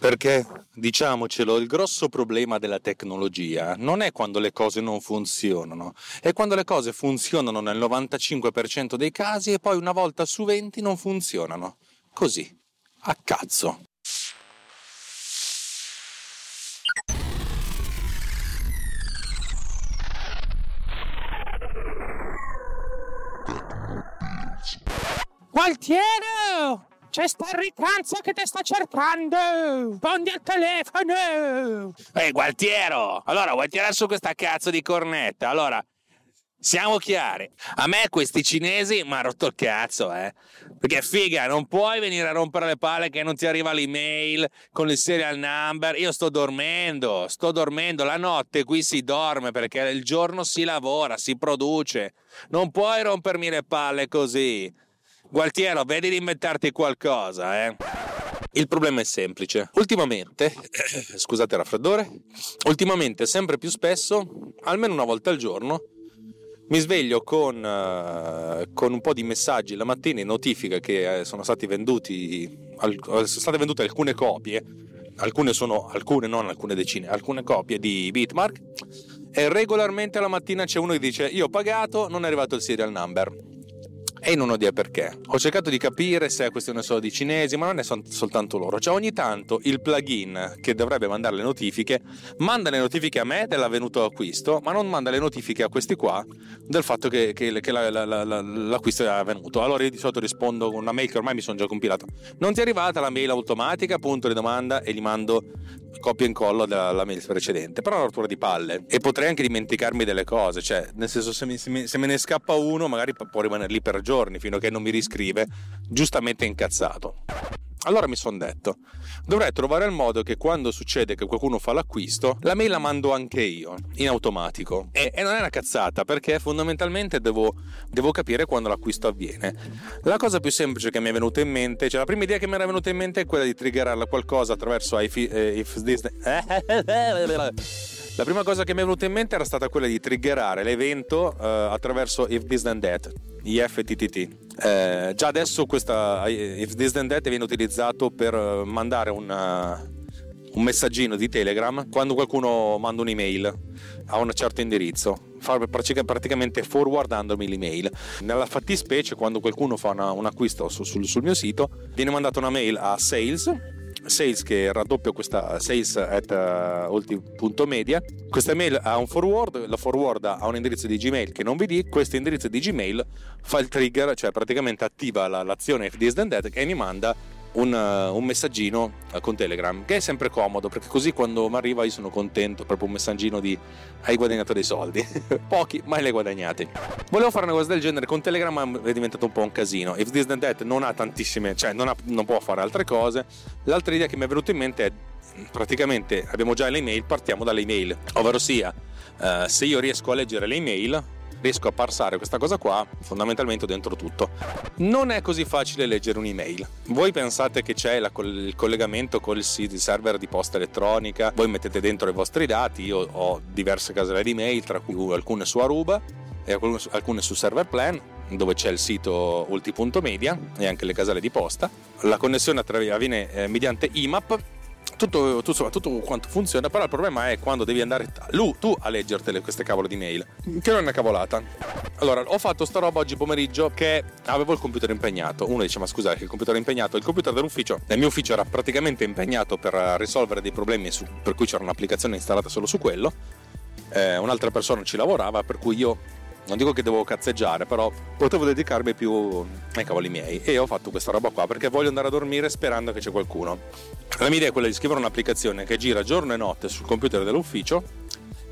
Perché, diciamocelo, il grosso problema della tecnologia non è quando le cose non funzionano, è quando le cose funzionano nel 95% dei casi e poi una volta su 20 non funzionano. Così, a cazzo. Gualtiero! C'è sta Riccanza che te sta cercando! Bondi al telefono! Gualtiero! Allora, vuoi tirare su questa cazzo di cornetta? Allora, siamo chiari. A me questi cinesi mi hanno rotto il cazzo, Perché figa, non puoi venire a rompere le palle che non ti arriva l'email con il serial number. Io sto dormendo. La notte qui si dorme perché il giorno si lavora, si produce. Non puoi rompermi le palle così. Gualtiero, vedi di inventarti qualcosa, Il problema è semplice. Ultimamente, scusate il raffreddore, sempre più spesso, almeno una volta al giorno, mi sveglio con un po' di messaggi la mattina in notifica che sono state vendute alcune copie, alcune copie di Bitmark, e regolarmente la mattina c'è uno che dice io ho pagato, non è arrivato il serial number. E non ho idea perché. Ho cercato di capire se è questione solo di cinesi, ma non è soltanto loro. Cioè ogni tanto il plugin che dovrebbe mandare le notifiche manda le notifiche a me dell'avvenuto acquisto, ma non manda le notifiche a questi qua del fatto che l'acquisto è avvenuto. Allora io di solito rispondo con una mail che ormai mi sono già compilato. Non ti è arrivata la mail automatica, punto di domanda, e gli mando copia e incollo della mail precedente. Però è una rottura di palle. E potrei anche dimenticarmi delle cose, cioè nel senso se me ne scappa uno magari può rimanere lì per giorni fino a che non mi riscrive, giustamente incazzato. Allora mi son detto, dovrei trovare il modo che quando succede che qualcuno fa l'acquisto, la mail la mando anche io, in automatico. E non è una cazzata, perché fondamentalmente devo capire quando l'acquisto avviene. La cosa più semplice che mi è venuta in mente, cioè la prima idea che mi era venuta in mente è quella di triggerarla qualcosa attraverso La prima cosa che mi è venuta in mente era stata quella di triggerare l'evento attraverso If This Then That, IFTTT. Già adesso questa If This Then That viene utilizzato per mandare un messaggino di Telegram quando qualcuno manda un'email a un certo indirizzo, praticamente forwardandomi l'email. Nella fattispecie, quando qualcuno fa un acquisto sul mio sito, viene mandata una mail a sales, che raddoppio questa sales@ulti.media. Questa mail ha un forward, la forwarda a un indirizzo di Gmail che non vi dico. Questo indirizzo di Gmail fa il trigger, cioè praticamente attiva l'azione If This Then That, e mi manda un messaggino con Telegram, che è sempre comodo perché così quando mi arriva io sono contento, proprio un messaggino di hai guadagnato dei soldi. Pochi, ma li hai guadagnati. Volevo fare una cosa del genere con Telegram, ma è diventato un po' un casino. If This Then That non ha tantissime, cioè non può fare altre cose. L'altra idea che mi è venuta in mente è praticamente abbiamo già le email, partiamo dalle email, ovvero sia se io riesco a leggere le email riesco a parsare questa cosa qua fondamentalmente dentro tutto. Non è così facile leggere un'email. Voi pensate che c'è il collegamento col server di posta elettronica, voi mettete dentro i vostri dati. Io ho diverse caselle di email, tra cui alcune su Aruba e alcune su Serverplan, dove c'è il sito ulti.media e anche le caselle di posta. La connessione avviene mediante IMAP. Tutto quanto funziona, però il problema è quando devi andare tu a leggertele queste cavolo di mail, che non è una cavolata. Allora, ho fatto sta roba oggi pomeriggio che avevo il computer impegnato. Uno dice, ma scusate, che il computer è impegnato? Il computer dell'ufficio, del mio ufficio, era praticamente impegnato per risolvere dei problemi per cui c'era un'applicazione installata solo su quello. Un'altra persona ci lavorava, per cui io non dico che devo cazzeggiare, però potevo dedicarmi più ai cavoli miei, e ho fatto questa roba qua perché voglio andare a dormire sperando che c'è qualcuno. La mia idea è quella di scrivere un'applicazione che gira giorno e notte sul computer dell'ufficio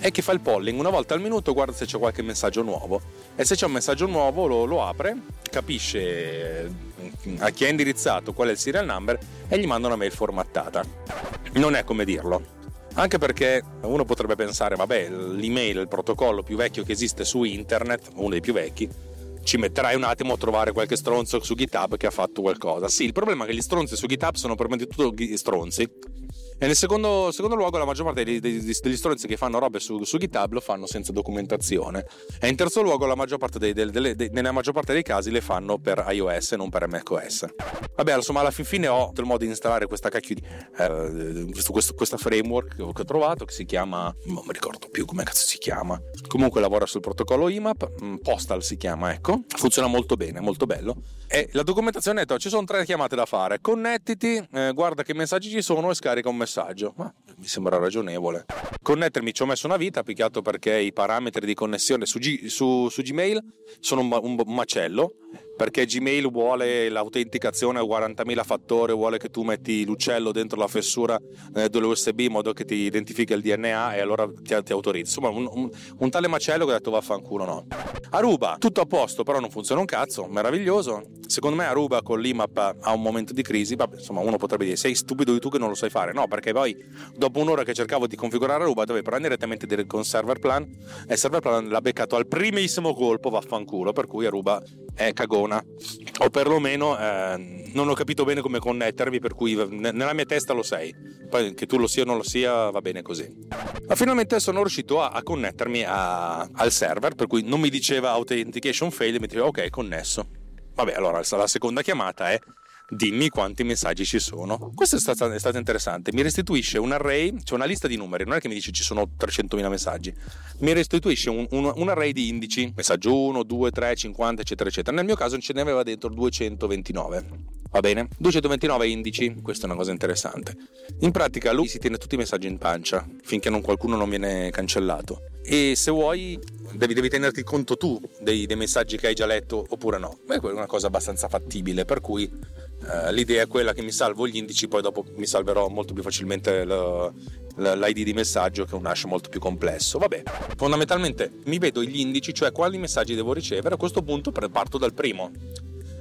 e che fa il polling una volta al minuto, guarda se c'è qualche messaggio nuovo, e se c'è un messaggio nuovo lo apre, capisce a chi è indirizzato, qual è il serial number, e gli manda una mail formattata. Non è come dirlo. Anche perché uno potrebbe pensare, vabbè, l'email è il protocollo più vecchio che esiste su internet, uno dei più vecchi, ci metterai un attimo a trovare qualche stronzo su GitHub che ha fatto qualcosa. Sì, il problema è che gli stronzi su GitHub sono prima di tutto stronzi, E nel secondo luogo, la maggior parte degli stronzi che fanno robe su GitHub lo fanno senza documentazione. E in terzo luogo, la maggior parte nella maggior parte dei casi le fanno per iOS e non per macOS. Vabbè, insomma, alla fin fine ho avuto il modo di installare questa cacchio di questa framework che ho trovato, che si chiama, non mi ricordo più come cazzo si chiama, comunque lavora sul protocollo IMAP, Postal si chiama, ecco, funziona molto bene, molto bello. E la documentazione è detto, ci sono 3 chiamate da fare, connettiti, guarda che messaggi ci sono e scarica un messaggio. Ma mi sembra ragionevole. Connettermi ci ho messo una vita, più che altro perché i parametri di connessione su Gmail sono un macello, perché Gmail vuole l'autenticazione a 40.000 fattori, vuole che tu metti l'uccello dentro la fessura dell'USB in modo che ti identifica il DNA e allora ti autorizza. Insomma, un tale macello che ho detto vaffanculo, no. Aruba, tutto a posto, però non funziona un cazzo, meraviglioso. Secondo me Aruba con l'IMAP ha un momento di crisi. Vabbè, insomma, uno potrebbe dire sei stupido di tu che non lo sai fare. No, perché poi dopo un'ora che cercavo di configurare Aruba dovevo prendere direttamente con Serverplan, e Serverplan l'ha beccato al primissimo colpo, vaffanculo, per cui Aruba è cagona, o perlomeno non ho capito bene come connettermi, per cui nella mia testa lo sei, poi che tu lo sia o non lo sia va bene così. Ma finalmente sono riuscito a connettermi al server, per cui non mi diceva authentication failed, mi diceva ok, connesso. Vabbè, allora la seconda chiamata è dimmi quanti messaggi ci sono. Questo è stato interessante, mi restituisce un array, cioè una lista di numeri, non è che mi dice ci sono 300.000 messaggi, mi restituisce un array di indici, messaggio 1, 2, 3, 50 eccetera eccetera. Nel mio caso ce ne aveva dentro 229, va bene? 229 indici, questa è una cosa interessante. In pratica lui si tiene tutti i messaggi in pancia finché qualcuno non viene cancellato, e se vuoi devi tenerti conto tu dei messaggi che hai già letto oppure no. Beh, è una cosa abbastanza fattibile, per cui l'idea è quella che mi salvo gli indici, poi dopo mi salverò molto più facilmente l'ID di messaggio, che è un hash molto più complesso. Vabbè, fondamentalmente mi vedo gli indici, cioè quali messaggi devo ricevere. A questo punto parto dal primo,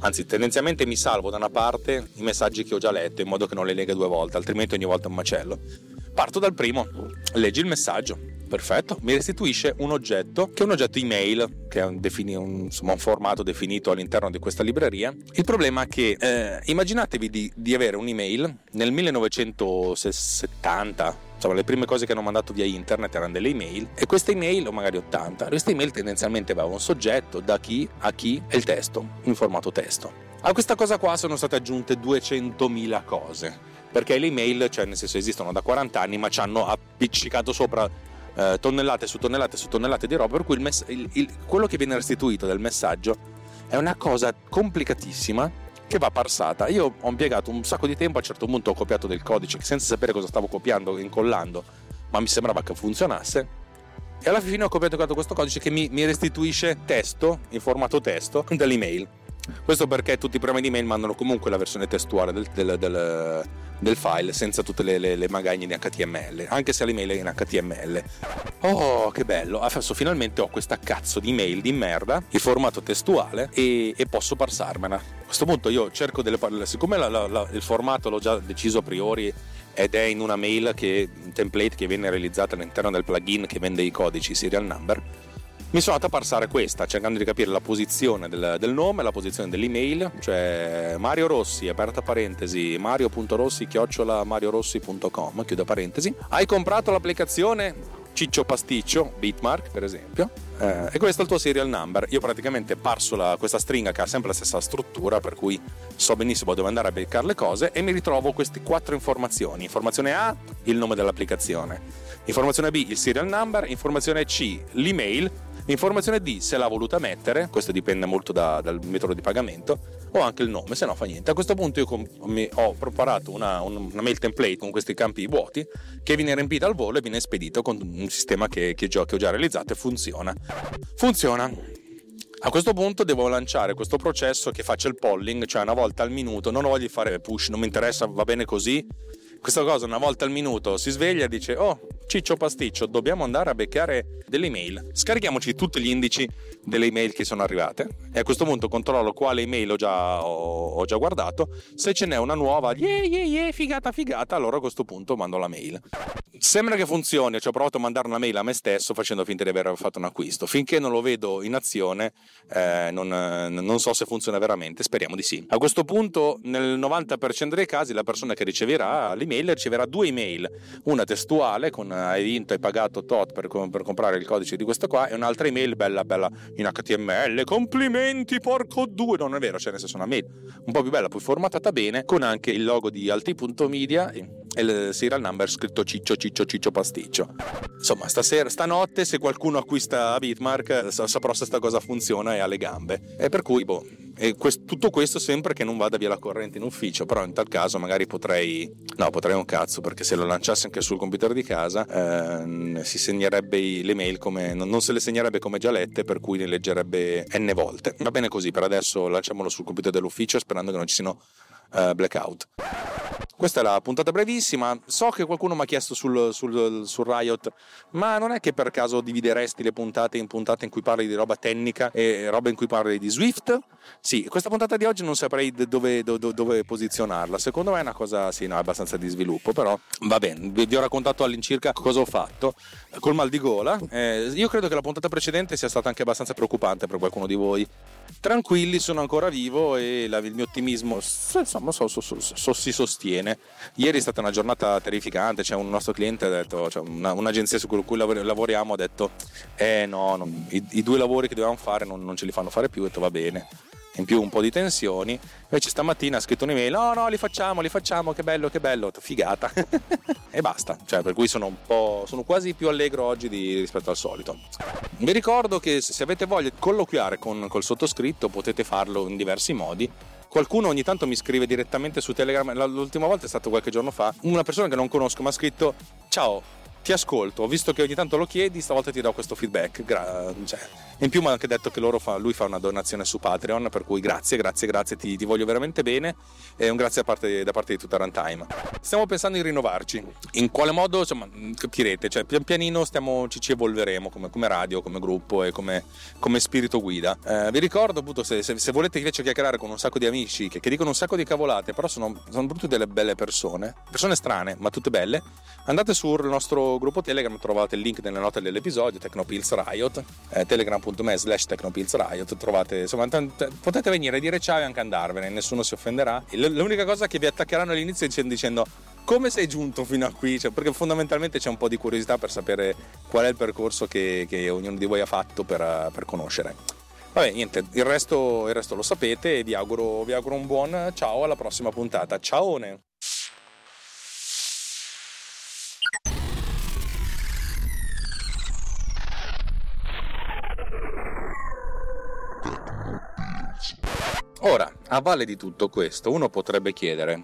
anzi tendenzialmente mi salvo da una parte i messaggi che ho già letto in modo che non li lega 2 volte, altrimenti ogni volta è un macello. Parto dal primo, leggi il messaggio, perfetto, mi restituisce un oggetto che è un oggetto email, che è un formato definito all'interno di questa libreria. Il problema è che immaginatevi di avere un'email nel 1970, insomma le prime cose che hanno mandato via internet erano delle email, e queste email, o magari 80, queste email tendenzialmente avevano un soggetto, da chi a chi, e il testo in formato testo. A questa cosa qua sono state aggiunte 200.000 cose, perché le email, cioè nel senso, esistono da 40 anni, ma ci hanno appiccicato sopra tonnellate su tonnellate su tonnellate di roba, per cui quello che viene restituito del messaggio è una cosa complicatissima che va parsata. Io ho impiegato un sacco di tempo, a un certo punto ho copiato del codice senza sapere cosa stavo copiando e incollando, ma mi sembrava che funzionasse, e alla fine ho copiato questo codice che mi restituisce testo in formato testo dell'email. Questo perché tutti i programmi di mail mandano comunque la versione testuale del file, senza tutte le magagne di HTML, anche se l'email è in HTML. Oh, che bello! Adesso finalmente ho questa cazzo di mail di merda in formato testuale e posso parsarmela. A questo punto io cerco delle parole, siccome il formato l'ho già deciso a priori ed è in una mail un template che viene realizzata all'interno del plugin che vende i codici serial number, mi sono andato a parsare questa, cercando di capire la posizione del nome, la posizione dell'email, cioè Mario Rossi, aperta parentesi, mario.rossi@mariorossi.com, chiuda parentesi. Hai comprato l'applicazione Ciccio Pasticcio, Bitmark per esempio, e questo è il tuo serial number. Io praticamente parso questa stringa che ha sempre la stessa struttura, per cui so benissimo dove andare a beccare le cose, e mi ritrovo queste 4 informazioni. Informazione A, il nome dell'applicazione; informazione B, il serial number; informazione C, l'email; informazione D, se l'ha voluta mettere, questo dipende molto dal metodo di pagamento, o anche il nome, se no fa niente. A questo punto io ho preparato una mail template con questi campi vuoti, che viene riempita al volo e viene spedito con un sistema che ho già realizzato, e funziona. A questo punto devo lanciare questo processo che faccia il polling, cioè una volta al minuto. Non voglio fare push, non mi interessa, va bene così. Questa cosa una volta al minuto si sveglia e dice: oh, Ciccio pasticcio, dobbiamo andare a beccare delle email. Scarichiamoci tutti gli indici delle email che sono arrivate e a questo punto controllo quale email ho già guardato. Se ce n'è una nuova, figata, allora a questo punto mando la mail. Sembra che funzioni, ho provato a mandare una mail a me stesso facendo finta di aver fatto un acquisto. Finché non lo vedo in azione non so se funziona veramente, speriamo di sì. A questo punto nel 90% dei casi la persona che riceverà l'email riceverà due email, una testuale con hai vinto, hai pagato tot per comprare il codice di questa qua, e un'altra email bella in HTML, complimenti porco due, non è vero, cioè nel senso una mail un po' più bella, poi formatata bene, con anche il logo di ulti.media e il serial number scritto ciccio pasticcio. Insomma, stanotte se qualcuno acquista Bitmark saprò se sta cosa funziona e ha le gambe, e per cui tutto questo sempre che non vada via la corrente in ufficio, però in tal caso magari potrei un cazzo, perché se lo lanciassi anche sul computer di casa si segnerebbe le mail come non se le segnerebbe come già lette, per cui le leggerebbe n volte. Va bene così, per adesso lanciamolo sul computer dell'ufficio sperando che non ci siano blackout. Questa è la puntata brevissima. So che qualcuno mi ha chiesto sul Riot, ma non è che per caso divideresti le puntate in puntate in cui parli di roba tecnica e roba in cui parli di Swift? Sì, questa puntata di oggi non saprei dove posizionarla. Secondo me è una cosa, sì, no, abbastanza di sviluppo, però va bene, vi ho raccontato all'incirca cosa ho fatto col mal di gola. Io credo che la puntata precedente sia stata anche abbastanza preoccupante per qualcuno di voi. Tranquilli, sono ancora vivo e il mio ottimismo insomma, si sostiene. Ieri è stata una giornata terrificante, cioè un nostro cliente ha detto, cioè un'agenzia su cui lavoriamo ha detto i due lavori che dovevamo fare non ce li fanno fare più, ho detto va bene, in più un po' di tensioni. Invece stamattina ha scritto un'email, no li facciamo, che bello, figata e basta, cioè per cui sono quasi più allegro oggi rispetto al solito. Vi ricordo che se avete voglia di colloquiare col sottoscritto potete farlo in diversi modi. Qualcuno ogni tanto mi scrive direttamente su Telegram, l'ultima volta è stato qualche giorno fa, una persona che non conosco mi ha scritto ciao, ti ascolto, ho visto che ogni tanto lo chiedi, stavolta ti do questo feedback. In più mi ha anche detto che lui fa una donazione su Patreon, per cui grazie, ti voglio veramente bene, e un grazie da parte di tutta Runtime. Stiamo pensando di rinnovarci, in quale modo insomma capirete, cioè pian pianino ci evolveremo come radio, come gruppo e come spirito guida. Vi ricordo appunto, se volete invece chiacchierare con un sacco di amici che dicono un sacco di cavolate, però sono tutte delle belle persone strane ma tutte belle, andate sul nostro gruppo Telegram, trovate il link nelle note dell'episodio, TechnoPillz Riot, telegram.me/TechnoPillz Riot, trovate, insomma, potete venire a dire ciao e anche andarvene, nessuno si offenderà. L'unica cosa che vi attaccheranno all'inizio è dicendo come sei giunto fino a qui, cioè, perché fondamentalmente c'è un po' di curiosità per sapere qual è il percorso che ognuno di voi ha fatto per conoscere. Vabbè, niente, il resto lo sapete, e vi auguro un buon ciao, alla prossima puntata, ciaone! Ora, a valle di tutto questo, uno potrebbe chiedere: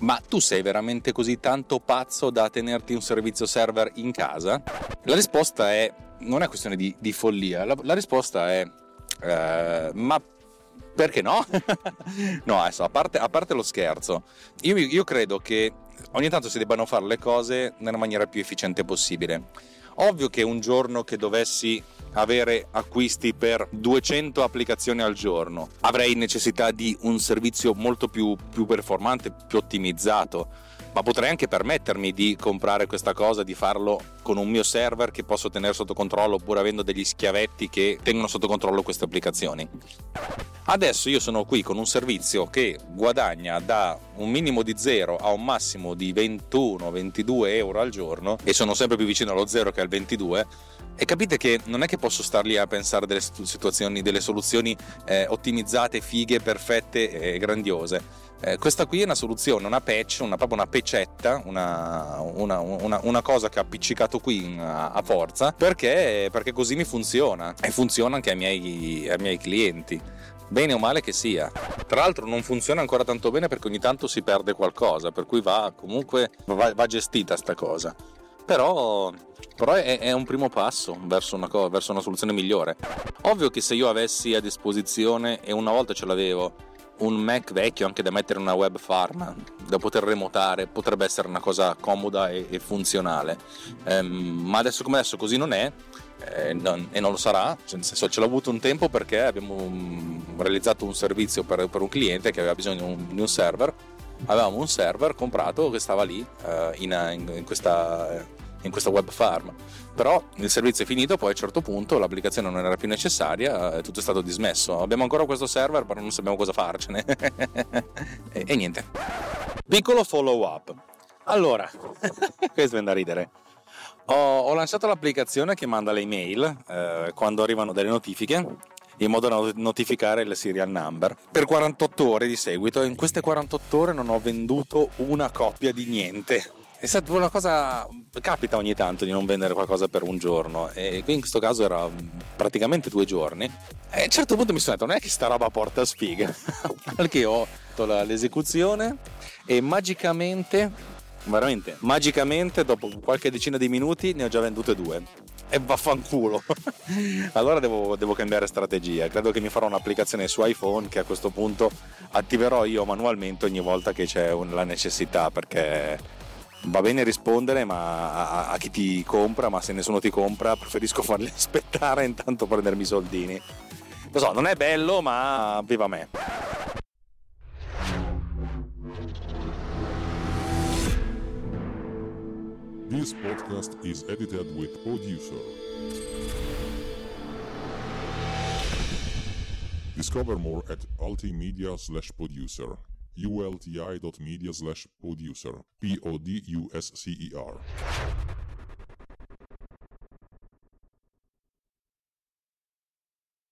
ma tu sei veramente così tanto pazzo da tenerti un servizio server in casa? La risposta è: non è questione di follia, la risposta è ma perché no? No, adesso, a parte lo scherzo, io credo che ogni tanto si debbano fare le cose nella maniera più efficiente possibile. Ovvio che un giorno che dovessi avere acquisti per 200 applicazioni al giorno avrei necessità di un servizio molto più performante, più ottimizzato, ma potrei anche permettermi di comprare questa cosa, di farlo con un mio server che posso tenere sotto controllo, oppure avendo degli schiavetti che tengono sotto controllo queste applicazioni. Adesso io sono qui con un servizio che guadagna da un minimo di 0 a un massimo di 21-22 euro al giorno, e sono sempre più vicino allo 0 che al 22, e capite che non è che posso star lì a pensare delle soluzioni ottimizzate, fighe, perfette e grandiose. Questa qui è una soluzione, una patch, proprio una pecetta, una cosa che ho appiccicato qui a forza, perché così mi funziona, e funziona anche ai miei clienti, bene o male che sia. Tra l'altro non funziona ancora tanto bene perché ogni tanto si perde qualcosa, per cui va gestita sta cosa, però è un primo passo verso una soluzione migliore. Ovvio che se io avessi a disposizione, e una volta ce l'avevo, un Mac vecchio anche da mettere in una web farm, da poter remotare, potrebbe essere una cosa comoda e funzionale, ma adesso come adesso così non è, e non lo sarà, cioè, nel senso, ce l'ho avuto un tempo perché abbiamo realizzato un servizio per un cliente che aveva bisogno di un server, avevamo un server comprato che stava lì in questa web farm, però il servizio è finito, poi a un certo punto l'applicazione non era più necessaria, tutto è stato dismesso. Abbiamo ancora questo server, però non sappiamo cosa farcene. e niente, piccolo follow up. Allora, questo è da ridere. Ho lanciato l'applicazione che manda le email quando arrivano delle notifiche, in modo da notificare il serial number, per 48 ore di seguito. In queste 48 ore non ho venduto una copia di niente. È stata una cosa, capita ogni tanto di non vendere qualcosa per un giorno, e qui in questo caso era praticamente 2 giorni, e a un certo punto mi sono detto non è che sta roba porta sfiga, perché ho fatto l'esecuzione e magicamente dopo qualche decina di minuti ne ho già vendute 2, e vaffanculo. Allora devo cambiare strategia, credo che mi farò un'applicazione su iPhone che a questo punto attiverò io manualmente ogni volta che c'è la necessità, perché va bene rispondere ma a chi ti compra, ma se nessuno ti compra preferisco farli aspettare, intanto prendermi i soldini. Lo so, non è bello, ma viva me. This podcast is edited with producer. Discover more at ulti.media/producer. ulti.media/producer.